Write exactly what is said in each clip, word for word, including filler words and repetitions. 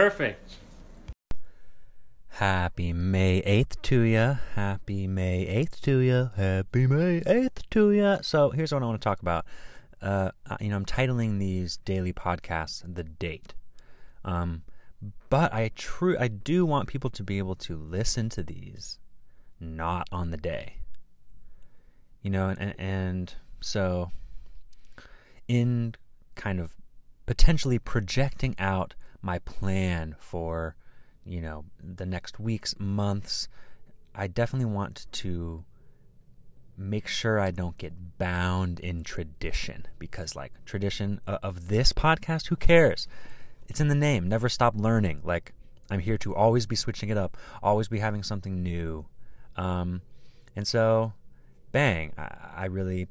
Perfect. Happy May eighth to ya. Happy May eighth to ya. Happy May eighth to ya. So here's what I want to talk about. Uh, you know, I'm titling these daily podcasts The Date. Um, but I true, I do want people to be able to listen to these, not on the day. You know, and, and so in kind of potentially projecting out my plan for, you know, the next weeks, months, I definitely want to make sure I don't get bound in tradition, because like tradition of this podcast, who cares? It's in the name. Never stop learning. Like, I'm here to always be switching it up, always be having something new. Um, and so bang, I, I really,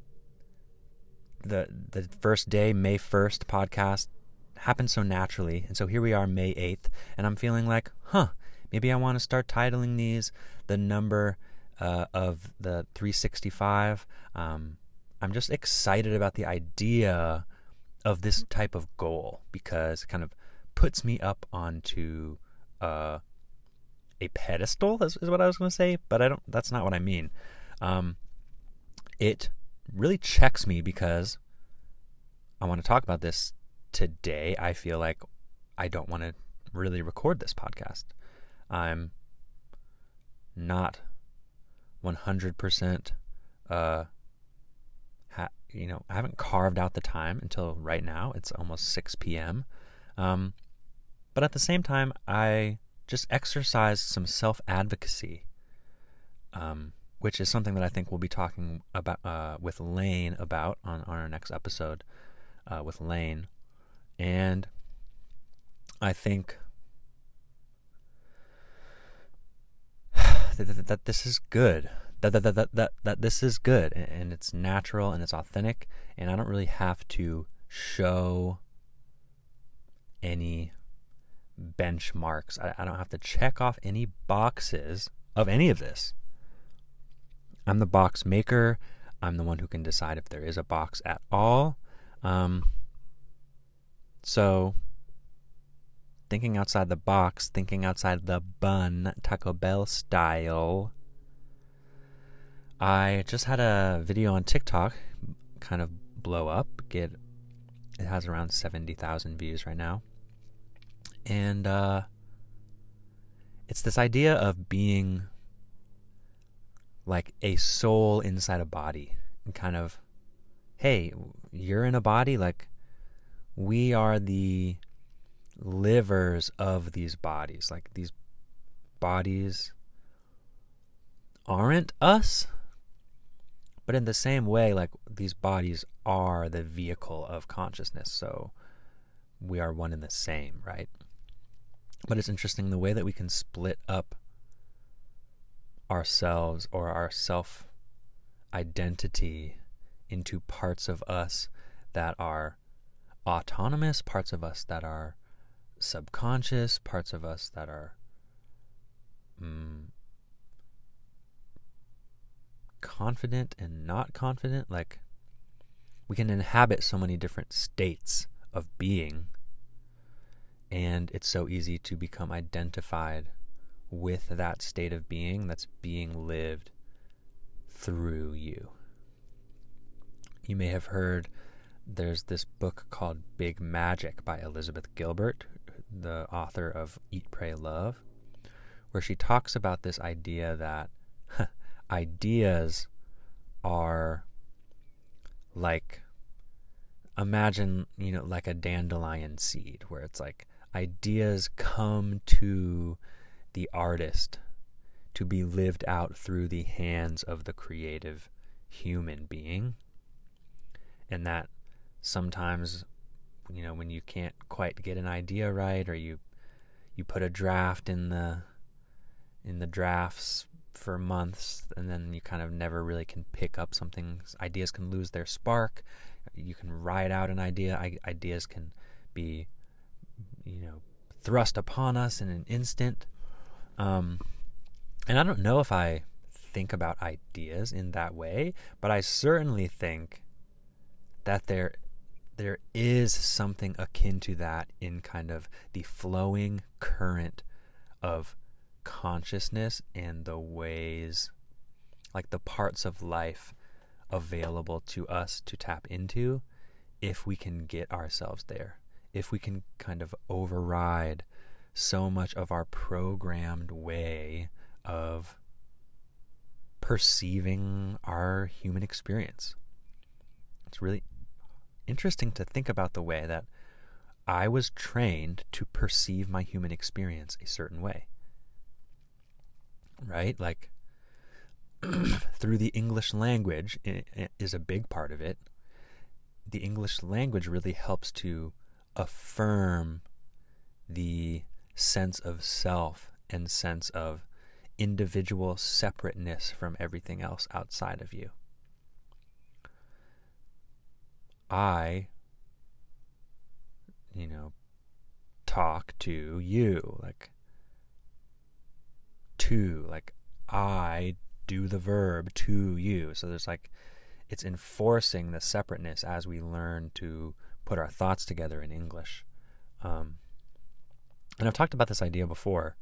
the, the first day, May first podcast happened so naturally. And so here we are, May eighth, and I'm feeling like, huh, maybe I want to start titling these the number uh, of the three sixty-five. Um, I'm just excited about the idea of this type of goal, because it kind of puts me up onto uh, a pedestal is, is what I was going to say, but I don't, that's not what I mean. Um, it really checks me, because I want to talk about this today. I feel like I don't want to really record this podcast. I'm not one hundred percent, uh, ha- you know, I haven't carved out the time until right now. It's almost six p.m. Um, but at the same time, I just exercised some self-advocacy, um, which is something that I think we'll be talking about uh, with Lane about on, on our next episode uh, with Lane. And I think that, that, that this is good, that, that, that, that, that this is good, and, and it's natural and it's authentic, and I don't really have to show any benchmarks. I, I don't have to check off any boxes of any of this. I'm the box maker. I'm the one who can decide if there is a box at all. Um, so thinking outside the box, thinking outside the bun, Taco Bell style. I just had a video on TikTok kind of blow up. Get it has around seventy thousand views right now. And uh, it's this idea of being like a soul inside a body, and kind of, hey, you're in a body, like we are the livers of these bodies. Like these bodies aren't us, but in the same way, like these bodies are the vehicle of consciousness. So we are one and the same, right? But it's interesting the way that we can split up ourselves or our self identity into parts of us that are autonomous, parts of us that are subconscious, parts of us that are mm, confident and not confident. Like we can inhabit so many different states of being, and it's so easy to become identified with that state of being that's being lived through you. You may have heard there's this book called Big Magic by Elizabeth Gilbert, the author of Eat, Pray, Love, where she talks about this idea that huh, ideas are like, imagine, you know, like a dandelion seed, where it's like ideas come to the artist to be lived out through the hands of the creative human being. And that sometimes, you know, when you can't quite get an idea right, or you you put a draft in the in the drafts for months, and then you kind of never really can pick up something. Ideas can lose their spark. You can ride out an idea. I- ideas can be, you know, thrust upon us in an instant. Um, and I don't know if I think about ideas in that way, but I certainly think that they're there is something akin to that in kind of the flowing current of consciousness and the ways, like the parts of life available to us to tap into if we can get ourselves there. If we can kind of override so much of our programmed way of perceiving our human experience. It's really interesting to think about the way that I was trained to perceive my human experience a certain way, right? Like through the English language is a big part of it. The English language really helps to affirm the sense of self and sense of individual separateness from everything else outside of you. I, you know, talk to you, like to, like I do the verb to you. So there's like, it's enforcing the separateness as we learn to put our thoughts together in English. Um, and I've talked about this idea before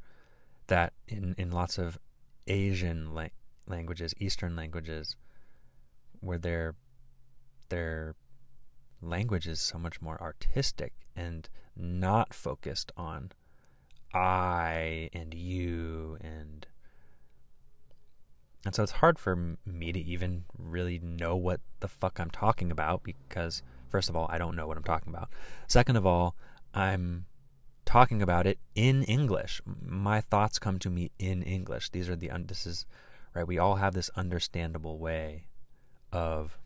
that in, in lots of Asian la- languages, Eastern languages, where their their language is so much more artistic and not focused on I and you and And so it's hard for me to even really know what the fuck I'm talking about because, first of all, I don't know what I'm talking about. Second of all, I'm talking about it in English. My thoughts come to me in English. These are the, un- this is, right, we all have this understandable way of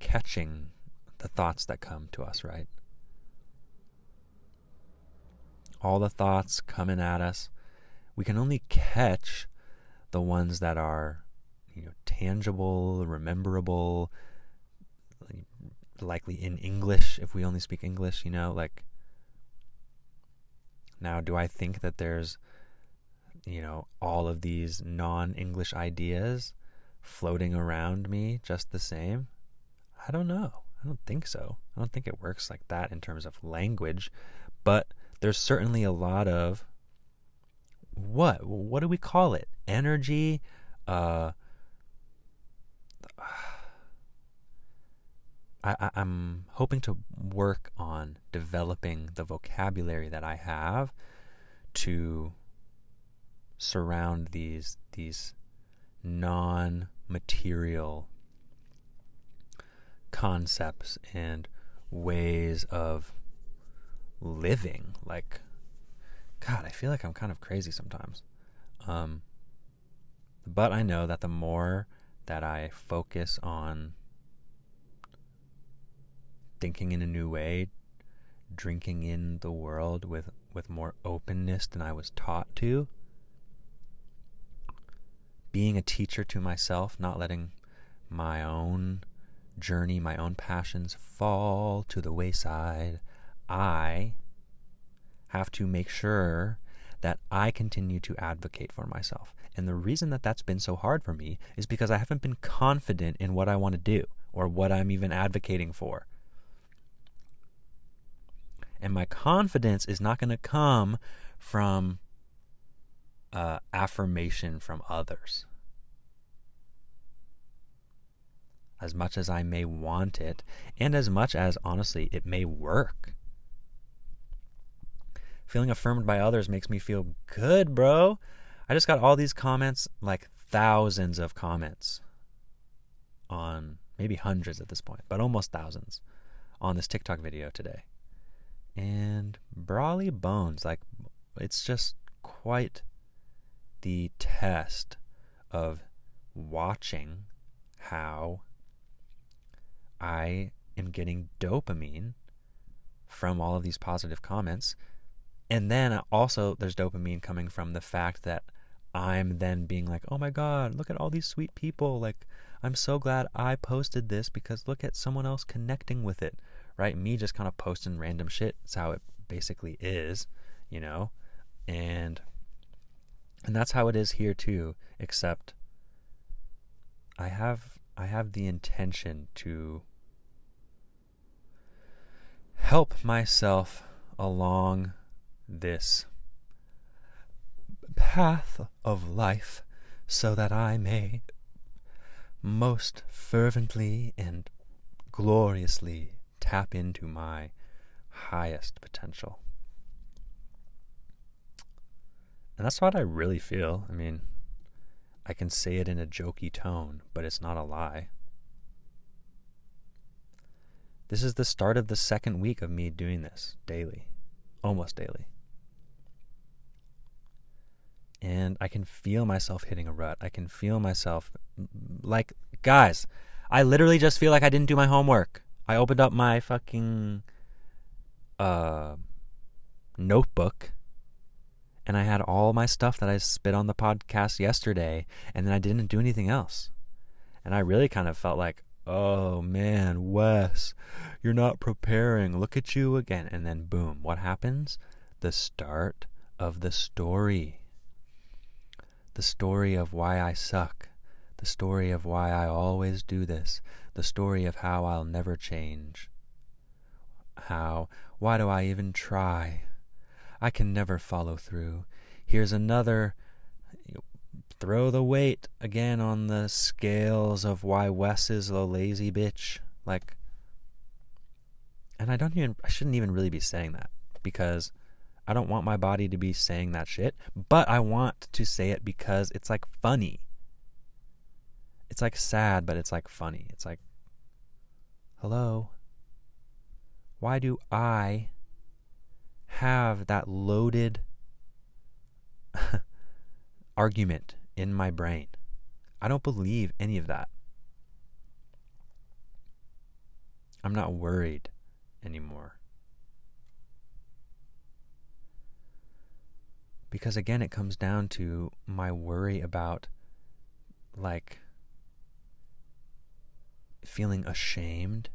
catching the thoughts that come to us, right? All the thoughts coming at us. We can only catch the ones that are, you know, tangible, rememberable, likely in English if we only speak English, you know, like. Now, do I think that there's, you know, all of these non-English ideas floating around me just the same? I don't know. I don't think so. I don't think it works like that in terms of language, but there's certainly a lot of, what? What do we call it? Energy, uh, I, I, I'm hoping to work on developing the vocabulary that I have to surround these, these non-material concepts and ways of living. Like, God, I feel like I'm kind of crazy sometimes. Um, but I know that the more that I focus on thinking in a new way, drinking in the world with, with more openness than I was taught to, being a teacher to myself, not letting my own journey, my own passions fall to the wayside, I have to make sure that I continue to advocate for myself. And the reason that that's been so hard for me is because I haven't been confident in what I want to do or what I'm even advocating for. And my confidence is not going to come from uh, affirmation from others. As much as I may want it, and as much as, honestly, it may work. Feeling affirmed by others makes me feel good, bro. I just got all these comments, like thousands of comments on, maybe hundreds at this point, but almost thousands on this TikTok video today. And brawly bones, like it's just quite the test of watching how I am getting dopamine from all of these positive comments. And then also there's dopamine coming from the fact that I'm then being like, oh my God, look at all these sweet people. Like, I'm so glad I posted this because look at someone else connecting with it, right? Me just kind of posting random shit. That's how it basically is, you know? And, and that's how it is here too, except I have, I have the intention to help myself along this path of life so that I may most fervently and gloriously tap into my highest potential. And that's what I really feel. I mean, I can say it in a jokey tone, but it's not a lie. This is the start of the second week of me doing this daily, almost daily. And I can feel myself hitting a rut. I can feel myself like, guys, I literally just feel like I didn't do my homework. I opened up my fucking uh, notebook and I had all my stuff that I spit on the podcast yesterday, and then I didn't do anything else. And I really kind of felt like, oh man, Wes, you're not preparing. Look at you again. And then boom, what happens? The start of the story. The story of why I suck. The story of why I always do this. The story of how I'll never change. How, why do I even try? I can never follow through. Here's another, throw the weight again on the scales of why Wes is a lazy bitch. Like, and I don't even, I shouldn't even really be saying that, because I don't want my body to be saying that shit, but I want to say it because it's like funny. It's like sad, but it's like funny. It's like, hello, why do I have that loaded argument in my brain? I don't believe any of that. I'm not worried anymore. Because again, it comes down to my worry about, like, feeling ashamed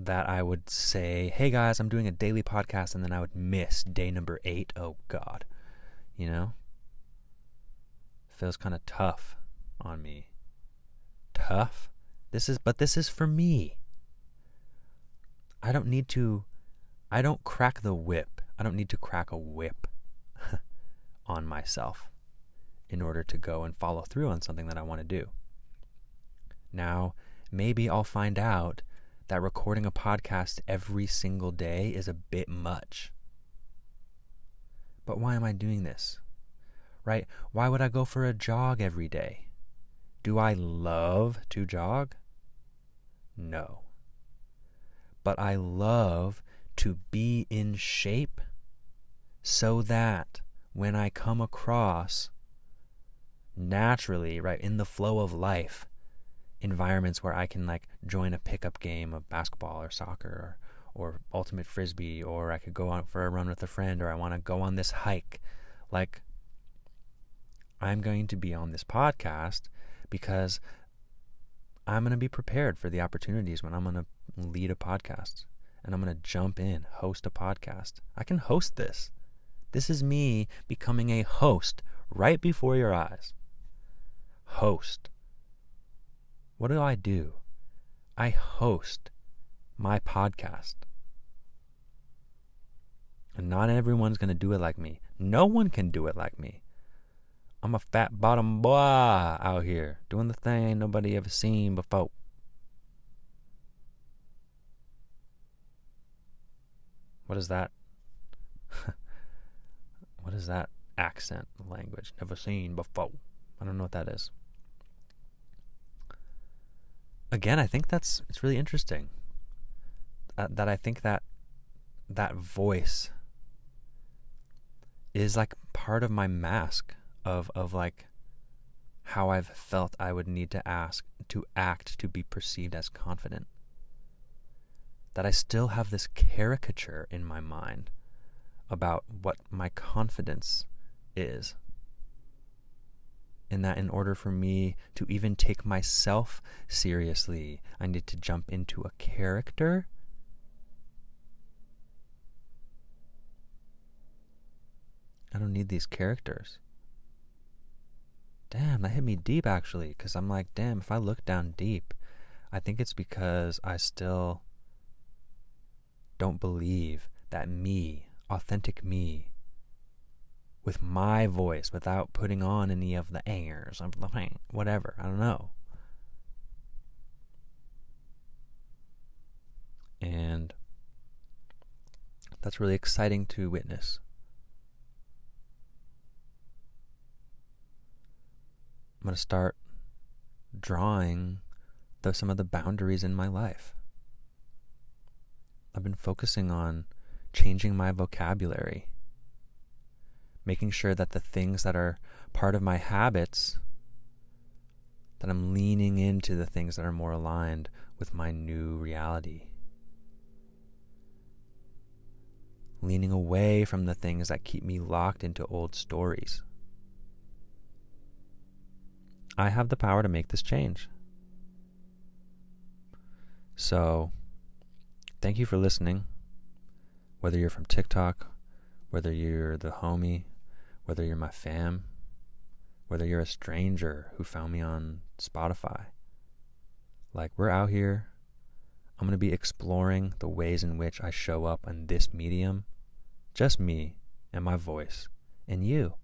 that I would say, hey guys, I'm doing a daily podcast, and then I would miss day number eight. Oh God, you know? Feels kind of tough on me. Tough? This is, but this is for me. I don't need to, I don't crack the whip. I don't need to crack a whip on myself in order to go and follow through on something that I want to do. Now, maybe I'll find out that recording a podcast every single day is a bit much. But why am I doing this? Right? Why would I go for a jog every day? Do I love to jog? No. But I love to be in shape so that when I come across naturally, right, in the flow of life, environments where I can, like, join a pickup game of basketball or soccer or, or ultimate frisbee, or I could go out for a run with a friend, or I want to go on this hike. Like, I'm going to be on this podcast because I'm going to be prepared for the opportunities when I'm going to lead a podcast and I'm going to jump in, host a podcast. I can host this. This is me becoming a host right before your eyes. Host. What do I do? I host my podcast. And not everyone's going to do it like me. No one can do it like me. I'm a fat bottom boy out here doing the thing nobody ever seen before. What is that? What is that accent language? Never seen before. I don't know what that is. Again, I think that's, it's really interesting uh, that I think that that voice is like part of my mask of, of like how I've felt I would need to ask, to act, to be perceived as confident. That I still have this caricature in my mind about what my confidence is. And that in order for me to even take myself seriously, I need to jump into a character. I don't need these characters. Damn, that hit me deep, actually, because I'm like, damn, if I look down deep, I think it's because I still don't believe that me, authentic me, with my voice, without putting on any of the airs, whatever, I don't know. And that's really exciting to witness. I'm going to start drawing the, some of the boundaries in my life. I've been focusing on changing my vocabulary, making sure that the things that are part of my habits, that I'm leaning into the things that are more aligned with my new reality. Leaning away from the things that keep me locked into old stories. I have the power to make this change. So, thank you for listening. Whether you're from TikTok, whether you're the homie, whether you're my fam, whether you're a stranger who found me on Spotify. Like, we're out here. I'm going to be exploring the ways in which I show up on this medium. Just me and my voice and you.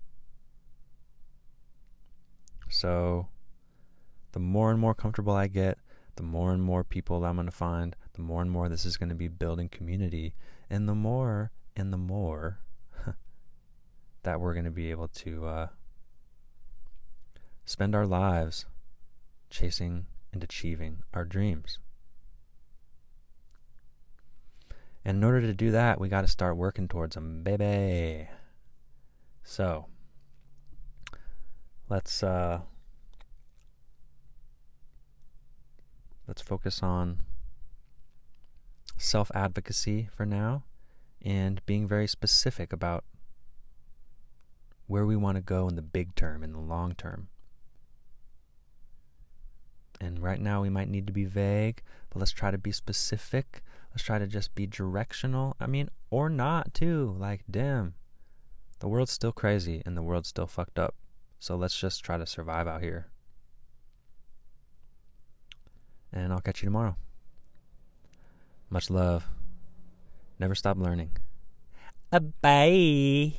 So, the more and more comfortable I get, the more and more people that I'm going to find, the more and more this is going to be building community, and the more and the more that we're going to be able to uh, spend our lives chasing and achieving our dreams. And in order to do that, we got to start working towards them, baby. So, let's uh, let's focus on self-advocacy for now, and being very specific about where we want to go in the big term, in the long term. And right now we might need to be vague, but let's try to be specific. Let's try to just be directional. I mean, or not too. Like, damn, the world's still crazy and the world's still fucked up. So let's just try to survive out here. And I'll catch you tomorrow. Much love. Never stop learning. Uh, bye.